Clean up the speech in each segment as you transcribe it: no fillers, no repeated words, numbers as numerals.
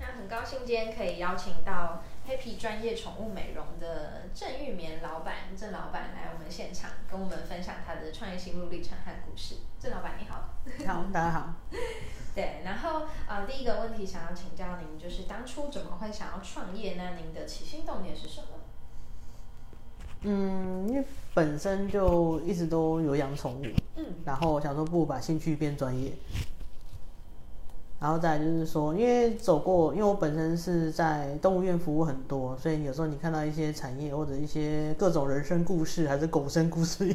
那很高兴今天可以邀请到 Happy 专业宠物美容的郑玉棉老板，郑老板来我们现场跟我们分享他的创业心路历程和故事。郑老板你好。好，大家好。对，然后第一个问题想要请教您，就是当初怎么会想要创业呢？您的起心动念是什么？因为本身就一直都有养宠物，然后想说不如把兴趣变专业，然后再来就是说，因为我本身是在动物园服务很多，所以有时候你看到一些产业或者一些各种人生故事，还是狗生故事，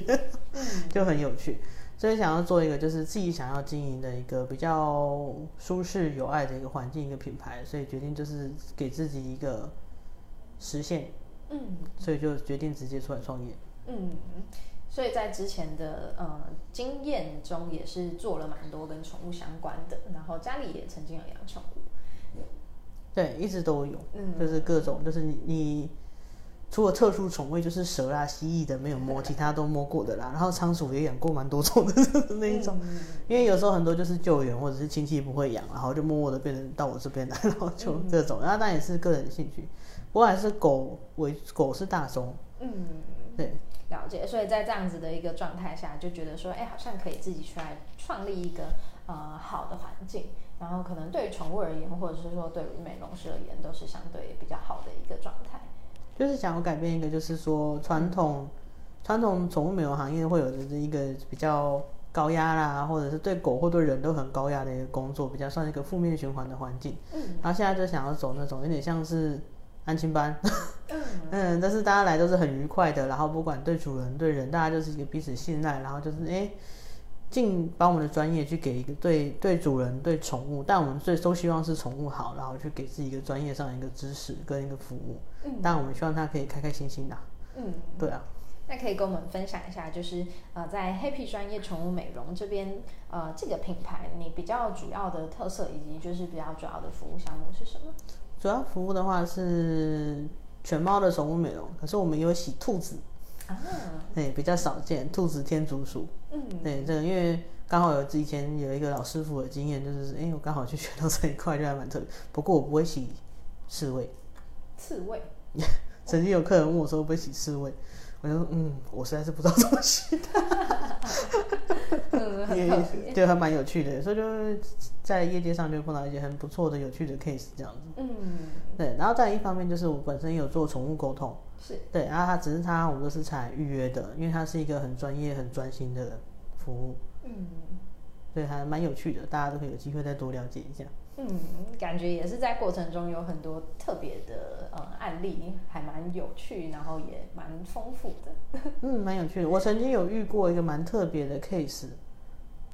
就很有趣。所以想要做一个就是自己想要经营的一个比较舒适有爱的一个环境，一个品牌，所以决定就是给自己一个实现，所以就决定直接出来创业。所以在之前的经验中也是做了蛮多跟宠物相关的，然后家里也曾经有养宠物。对，一直都有，就是各种，就是你除了特殊宠物就是蛇啦、蜥蜴的没有摸，其他都摸过的啦。然后仓鼠也养过蛮多种的那一种，因为有时候很多就是救援或者是亲戚不会养，然后就默默的变成到我这边来，然后就各种。然后当然也是个人兴趣，不过还是狗是大宗。对，了解。所以在这样子的一个状态下，就觉得说，好像可以自己出来创立一个好的环境，然后可能对于宠物而言，或者是说对于美容师而言，都是相对比较好的一个状态。就是想要改变一个，就是说传统宠物美容行业会有的一个比较高压啦，或者是对狗或对人都很高压的一个工作，比较算一个负面循环的环境。然后现在就想要走那种有点像是安亲班，但是大家来都是很愉快的，然后不管对主人对人，大家就是一个彼此信赖，然后就是尽把我们的专业去给一个对主人对宠物，但我们都希望是宠物好，然后去给自己一个专业上一个知识跟一个服务。当然我们希望它可以开开心心的。对啊。那可以跟我们分享一下，就是在 Happy 专业宠物美容这边，这个品牌你比较主要的特色以及就是比较主要的服务项目是什么？主要服务的话是犬猫的宠物美容，可是我们也有洗兔子。比较少见，兔子、天竺鼠。对，这个因为刚好以前有一个老师傅的经验，就是我刚好去学到这一块，就还蛮特别。不过我不会洗刺猬。刺猬？曾经有客人问我说不会洗刺猬，我就说我实在是不知道怎么洗它。很特别，对，还蛮有趣的，所以就在业界上就碰到一些很不错的、有趣的 case 这样子。对。然后再一方面就是我本身有做宠物沟通，是对，然后我们都是采预约的，因为它是一个很专业、很专心的服务。对，还蛮有趣的，大家都可以有机会再多了解一下。感觉也是在过程中有很多特别的案例，还蛮有趣，然后也蛮丰富的。蛮有趣的。我曾经有遇过一个蛮特别的 case，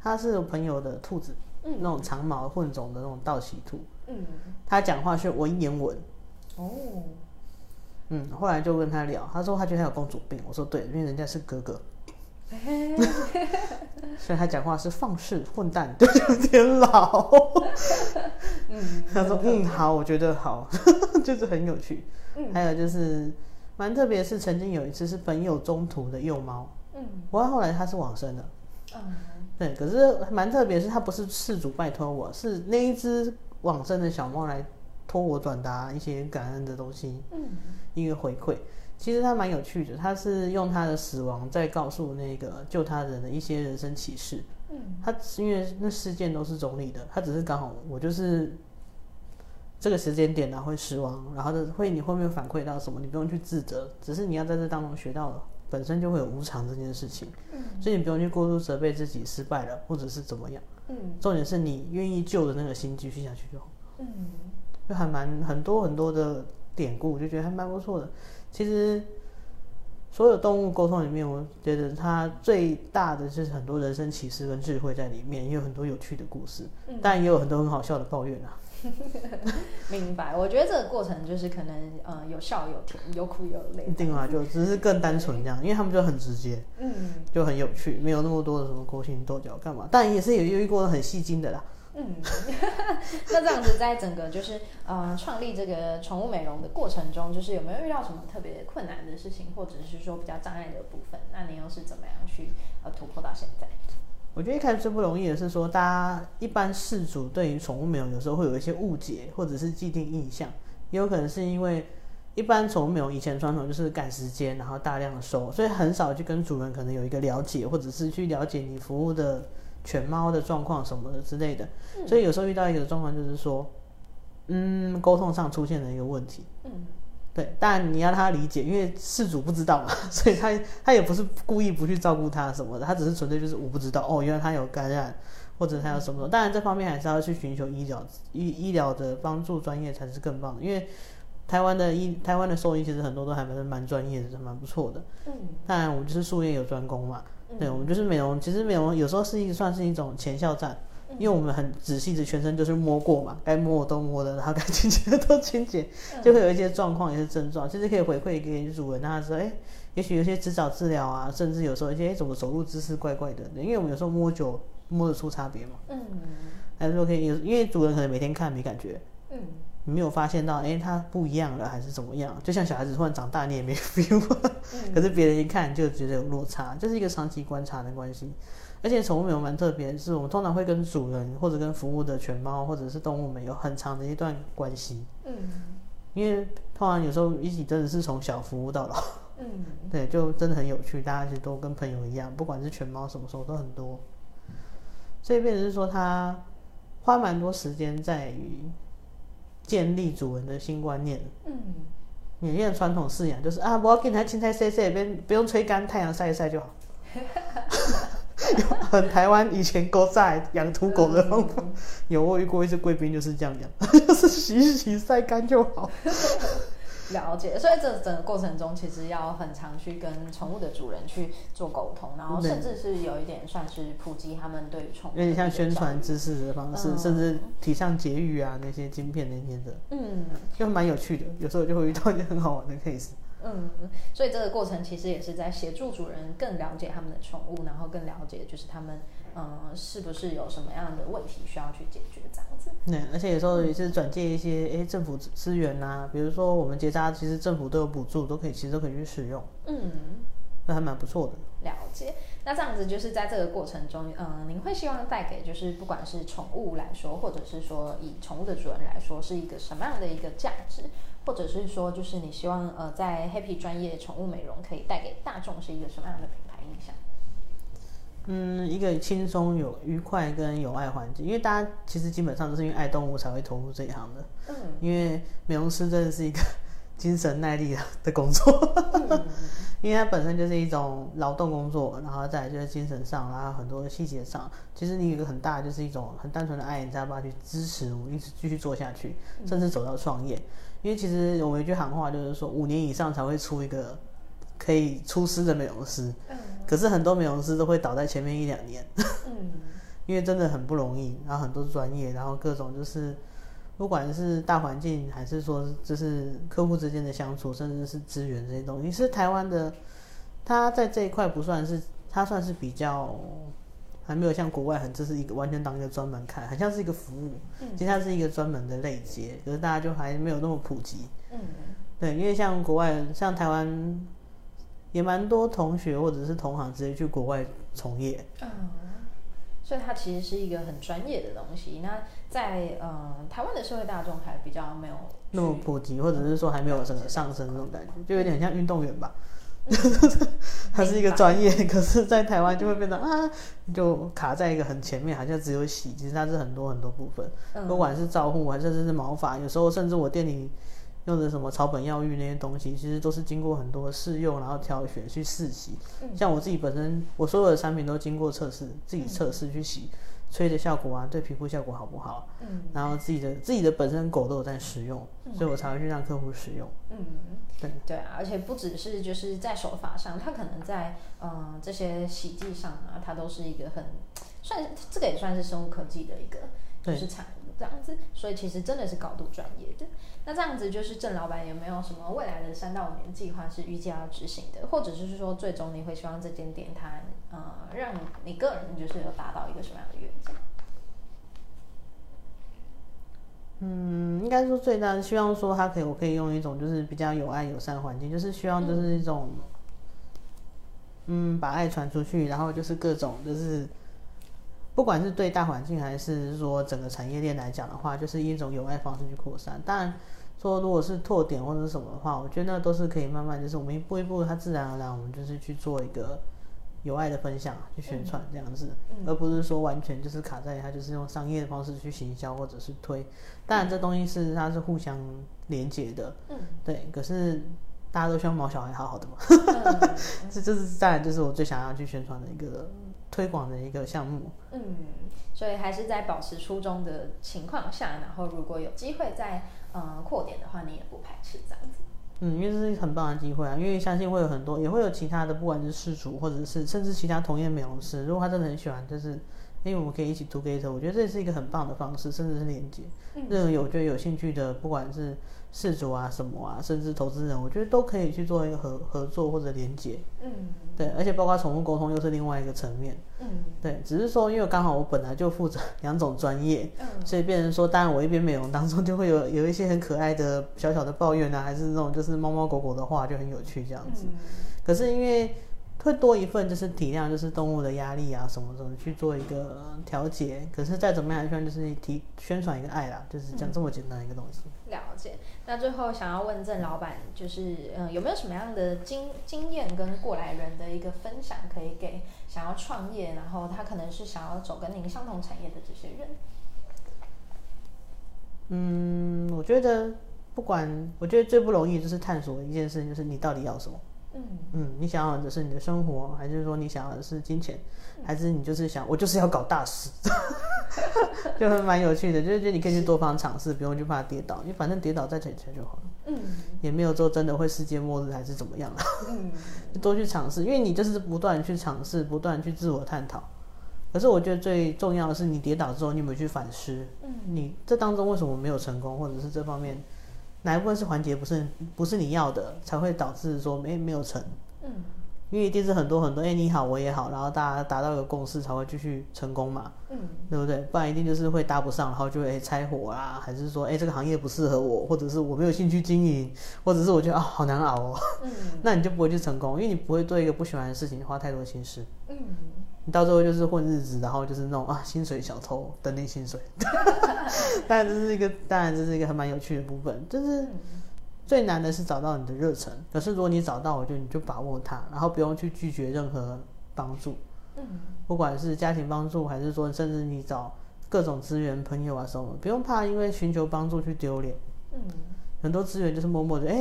他是我朋友的兔子，那种长毛混种的那种道奇兔。他讲话是文言文。后来就跟他聊，他说他觉得他有公主病，我说对，因为人家是哥哥，所以他讲话是放肆、混蛋，对，有点老。他说好，我觉得好，就是很有趣。还有就是蛮特别，是曾经有一次是朋友中途的幼猫，不过后来他是往生的。对，可是蛮特别，是他不是事主拜托我，是那一只往生的小猫来托我转达一些感恩的东西，一个回馈。其实他蛮有趣的，他是用他的死亡在告诉那个救他人的一些人生启示。他因为那事件都是总理的，他只是刚好我就是这个时间点然后会死亡，然后你后面反馈到什么，你不用去自责，只是你要在这当中学到了本身就会有无常这件事情，所以你不用去过度责备自己失败了或者是怎么样。重点是你愿意救的那个心继续下去就好。就还蛮很多很多的典故，我就觉得还蛮不错的。其实所有动物沟通里面，我觉得它最大的就是很多人生启示跟智慧在里面，也有很多有趣的故事，但也有很多很好笑的抱怨啊。明白。我觉得这个过程就是可能有笑有甜有苦有泪，一定啊，就只是更单纯这样，因为他们就很直接，就很有趣，没有那么多的什么勾心斗角干嘛。但也是有遇过很戏精的啦，嗯，那这样子在整个就是创立这个宠物美容的过程中，就是有没有遇到什么特别困难的事情，或者是说比较障碍的部分？那你又是怎么样去突破到现在？我觉得一开始最不容易的是说，大家一般饲主对于宠物美容有时候会有一些误解或者是既定印象，也有可能是因为一般宠物美容以前传统就是赶时间，然后大量的收，所以很少去跟主人可能有一个了解，或者是去了解你服务的犬猫的状况什么的之类的。所以有时候遇到一个状况就是说，沟通上出现了一个问题。对，但你要他理解，因为饲主不知道嘛，所以他也不是故意不去照顾他什么的，他只是纯粹就是我不知道哦，原来他有感染或者他有什么。当然这方面还是要去寻求医疗的帮助，专业才是更棒的。因为台湾的兽医其实很多都还蛮专业的，蛮不错的。当然我们就是术业有专攻嘛。对，我们就是美容，其实美容有时候算是一种前哨站，因为我们很仔细的全身就是摸过嘛，该摸我都摸了，然后该清洁的都清洁，就会有一些状况，也是症状，其实可以回馈给主人，让他说，也许有些指导治疗啊，甚至有时候一些怎么走路姿势怪怪的，因为我们有时候摸久摸得出差别嘛。还是说可以，因为主人可能每天看没感觉，你没有发现到，他不一样了还是怎么样？就像小孩子突然长大，你也没 feel， 可是别人一看就觉得有落差，这是一个长期观察的关系。而且宠物美容蛮特别，是我们通常会跟主人或者跟服务的犬猫或者是动物们有很长的一段关系。因为通常有时候一起真的是从小服务到老。对，就真的很有趣，大家其实都跟朋友一样，不管是犬猫什么时候都很多，所以变成是说他花蛮多时间在于建立主人的新观念。你像传统饲养就是不要给它青菜晒晒，不用吹干，太阳晒一晒就好。很台湾以前狗仔养土狗的方法，我遇过一只贵宾就是这样养，就是洗一洗晒干就好。了解，所以这整个过程中其实要很常去跟宠物的主人去做沟通，然后甚至是有一点算是普及他们对宠物，有点像宣传知识的方式，甚至提倡节育啊那些晶片那些的，就蛮有趣的。有时候就会遇到一些很好玩的 case。所以这个过程其实也是在协助主人更了解他们的宠物，然后更了解就是他们是不是有什么样的问题需要去解决这样子。而且有时候也是转介一些政府资源啊，比如说我们结扎，其实政府都有补助，都可以去使用。那还蛮不错的。了解。那这样子就是在这个过程中，您会希望带给就是不管是宠物来说，或者是说以宠物的主人来说，是一个什么样的一个价值，或者是说就是你希望在 Happy 专业宠物美容可以带给大众是一个什么样的品牌印象？一个轻松、有愉快跟有爱环境，因为大家其实基本上都是因为爱动物才会投入这一行的。因为美容师真的是一个精神耐力的工作。因为它本身就是一种劳动工作，然后再来就是精神上，然后很多细节上，其实你有一个很大就是一种很单纯的爱，你才把它去支持我一直继续做下去，甚至走到创业。因为其实我们一句行话就是说，5年以上才会出一个可以出师的美容师。可是很多美容师都会倒在前面1-2年。因为真的很不容易，然后很多专业，然后各种就是不管是大环境，还是说就是客户之间的相处，甚至是资源这些东西，是台湾的，它在这一块不算是，它算是比较还没有像国外很，这是一个完全当一个专门看，很像是一个服务，其实它是一个专门的类别，可是大家就还没有那么普及。对，因为像国外，像台湾也蛮多同学或者是同行直接去国外从业。所以它其实是一个很专业的东西，那在台湾的社会大众还比较没有那么普及，或者是说还没有整个上升那种感觉，就有点像运动员吧。它是一个专业，可是在台湾就会变成就卡在一个很前面，好像只有洗，其实它是很多很多部分，不管是照护，还甚至是毛发，有时候甚至我店里用的什么草本药浴那些东西，其实都是经过很多试用，然后挑选去试洗。像我自己本身，我所有的产品都经过测试，自己测试去洗，吹的效果啊，对皮肤效果好不好？然后自己的本身狗都有在使用，所以我才会去让客户使用。对啊，而且不只是就是在手法上，它可能在这些洗剂上啊，它都是一个很算这个也算是生物科技的一个就是产物。这样子，所以其实真的是高度专业的。那这样子就是郑老板有没有什么未来的3到5年计划是预计要执行的，或者是说最终你会希望这间店它让你个人就是有达到一个什么样的愿景？应该说最大的希望说我可以用一种就是比较有爱友善的环境，就是希望就是一种把爱传出去，然后就是各种就是不管是对大环境还是说整个产业链来讲的话，就是一种有爱方式去扩散。当然说如果是拓点或者什么的话，我觉得那都是可以慢慢就是我们一步一步它自然而然我们就是去做一个有爱的分享去宣传这样子，而不是说完全就是卡在它就是用商业的方式去行销或者是推。当然这东西是它是互相连结的，对，可是大家都希望毛小孩好好的嘛，这是当然就是我最想要去宣传的一个推广的一个项目。所以还是在保持初衷的情况下，然后如果有机会再扩点的话，你也不排斥这样子。因为这是很棒的机会啊！因为相信会有很多，也会有其他的，不管是事主或者是甚至其他同业美容师，如果他真的很喜欢，就是因为我们可以一起 together， 我觉得这是一个很棒的方式，甚至是连接。任何我觉得有兴趣的，不管是事主啊什么啊，甚至投资人，我觉得都可以去做一个合作或者连接。对，而且包括宠物沟通又是另外一个层面。对，只是说因为刚好我本来就负责两种专业，所以变成说，当然我一边美容当中就会有一些很可爱的小小的抱怨啊，还是那种就是猫猫狗狗的话就很有趣这样子。可是因为会多一份就是体谅，就是动物的压力啊，什么什么去做一个调节。可是再怎么样，就是宣传一个爱啦，就是讲这么简单的一个东西。了解。那最后想要问郑老板，就是有没有什么样的经验跟过来人的一个分享，可以给想要创业，然后他可能是想要走跟您相同产业的这些人？我觉得我觉得最不容易就是探索一件事情，就是你到底要什么。你想要的是你的生活，还是说你想要的是金钱，还是你就是想我就是要搞大事，就很蛮有趣的。就是你可以去多方尝试，不用去怕跌倒，你反正跌倒再捡起来就好了。也没有说真的会世界末日还是怎么样了。就多去尝试，因为你就是不断去尝试，不断去自我探讨。可是我觉得最重要的是，你跌倒之后，你有没有去反思，你这当中为什么没有成功，或者是这方面。哪一部分是环节不是你要的，才会导致说没有成。因为一定是很多你好我也好，然后大家达到一个共识才会继续成功嘛，对不对？不然一定就是会搭不上，然后就会拆伙啦，还是说这个行业不适合我，或者是我没有兴趣经营，或者是我觉得好难熬哦。那你就不会去成功，因为你不会对一个不喜欢的事情花太多心思。你到最后就是混日子，然后就是那种薪水小偷等你薪水。当然这是一个很蛮有趣的部分，就是最难的是找到你的热忱。可是如果你找到，我觉得你就把握它，然后不用去拒绝任何帮助，不管是家庭帮助，还是说甚至你找各种资源、朋友啊什么，不用怕因为寻求帮助去丢脸。很多资源就是默默的，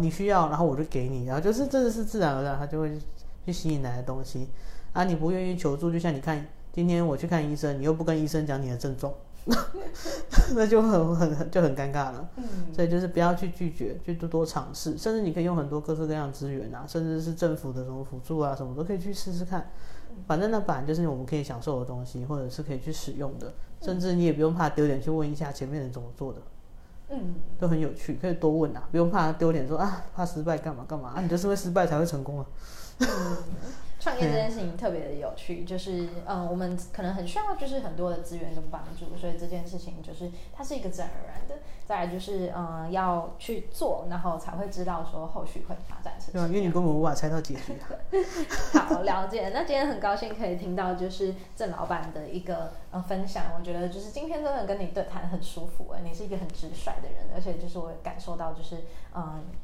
你需要，然后我就给你，然后就是真的是自然而然，它就会去吸引来的东西。你不愿意求助，就像你看，今天我去看医生，你又不跟医生讲你的症状，那就很尴尬了。所以就是不要去拒绝，去多尝试，甚至你可以用很多各式各样的资源啊，甚至是政府的什么辅助啊，什么都可以去试试看。反正那本来就是我们可以享受的东西，或者是可以去使用的，甚至你也不用怕丢脸，去问一下前面人怎么做的。都很有趣，可以多问啊，不用怕丢脸说怕失败干嘛你就是会失败才会成功啊。创业这件事情特别的有趣，就是我们可能很需要就是很多的资源跟帮助，所以这件事情就是它是一个自然而然的。再来就是要去做，然后才会知道说后续会发展成什么。因为你根本无法猜到结局啊。好，了解。那今天很高兴可以听到就是郑老板的一个分享，我觉得就是今天真的跟你对谈很舒服你是一个很直率的人，而且就是我感受到就是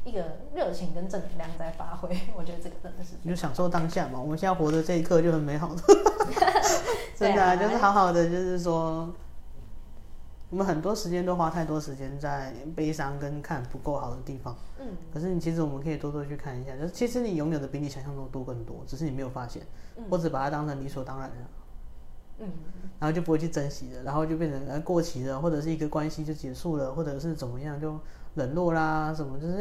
一个热情跟正能量在发挥，我觉得这个真的是你就享受当下嘛。我们现在活的这一刻就很美好的。真的就是好好的，就是说我们很多时间都花太多时间在悲伤跟看不够好的地方，可是你其实我们可以多多去看一下，就是其实你拥有的比你想象中多更多，只是你没有发现，或者把它当成理所当然的，然后就不会去珍惜了，然后就变成过期了，或者是一个关系就结束了，或者是怎么样就冷落啦，什么就是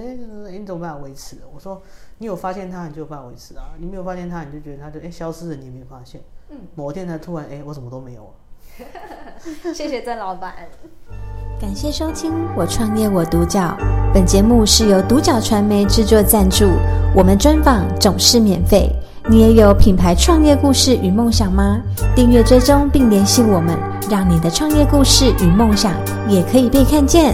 你怎么办法维持？我说你有发现它，你就有办法维持啊；你没有发现它，你就觉得它就消失了，你也没发现。某天它突然我什么都没有了。谢谢郑老板，感谢收听《我创业我独角》。本节目是由独角传媒制作赞助，我们专访总是免费。你也有品牌创业故事与梦想吗？订阅追踪并联系我们。让你的创业故事与梦想也可以被看见。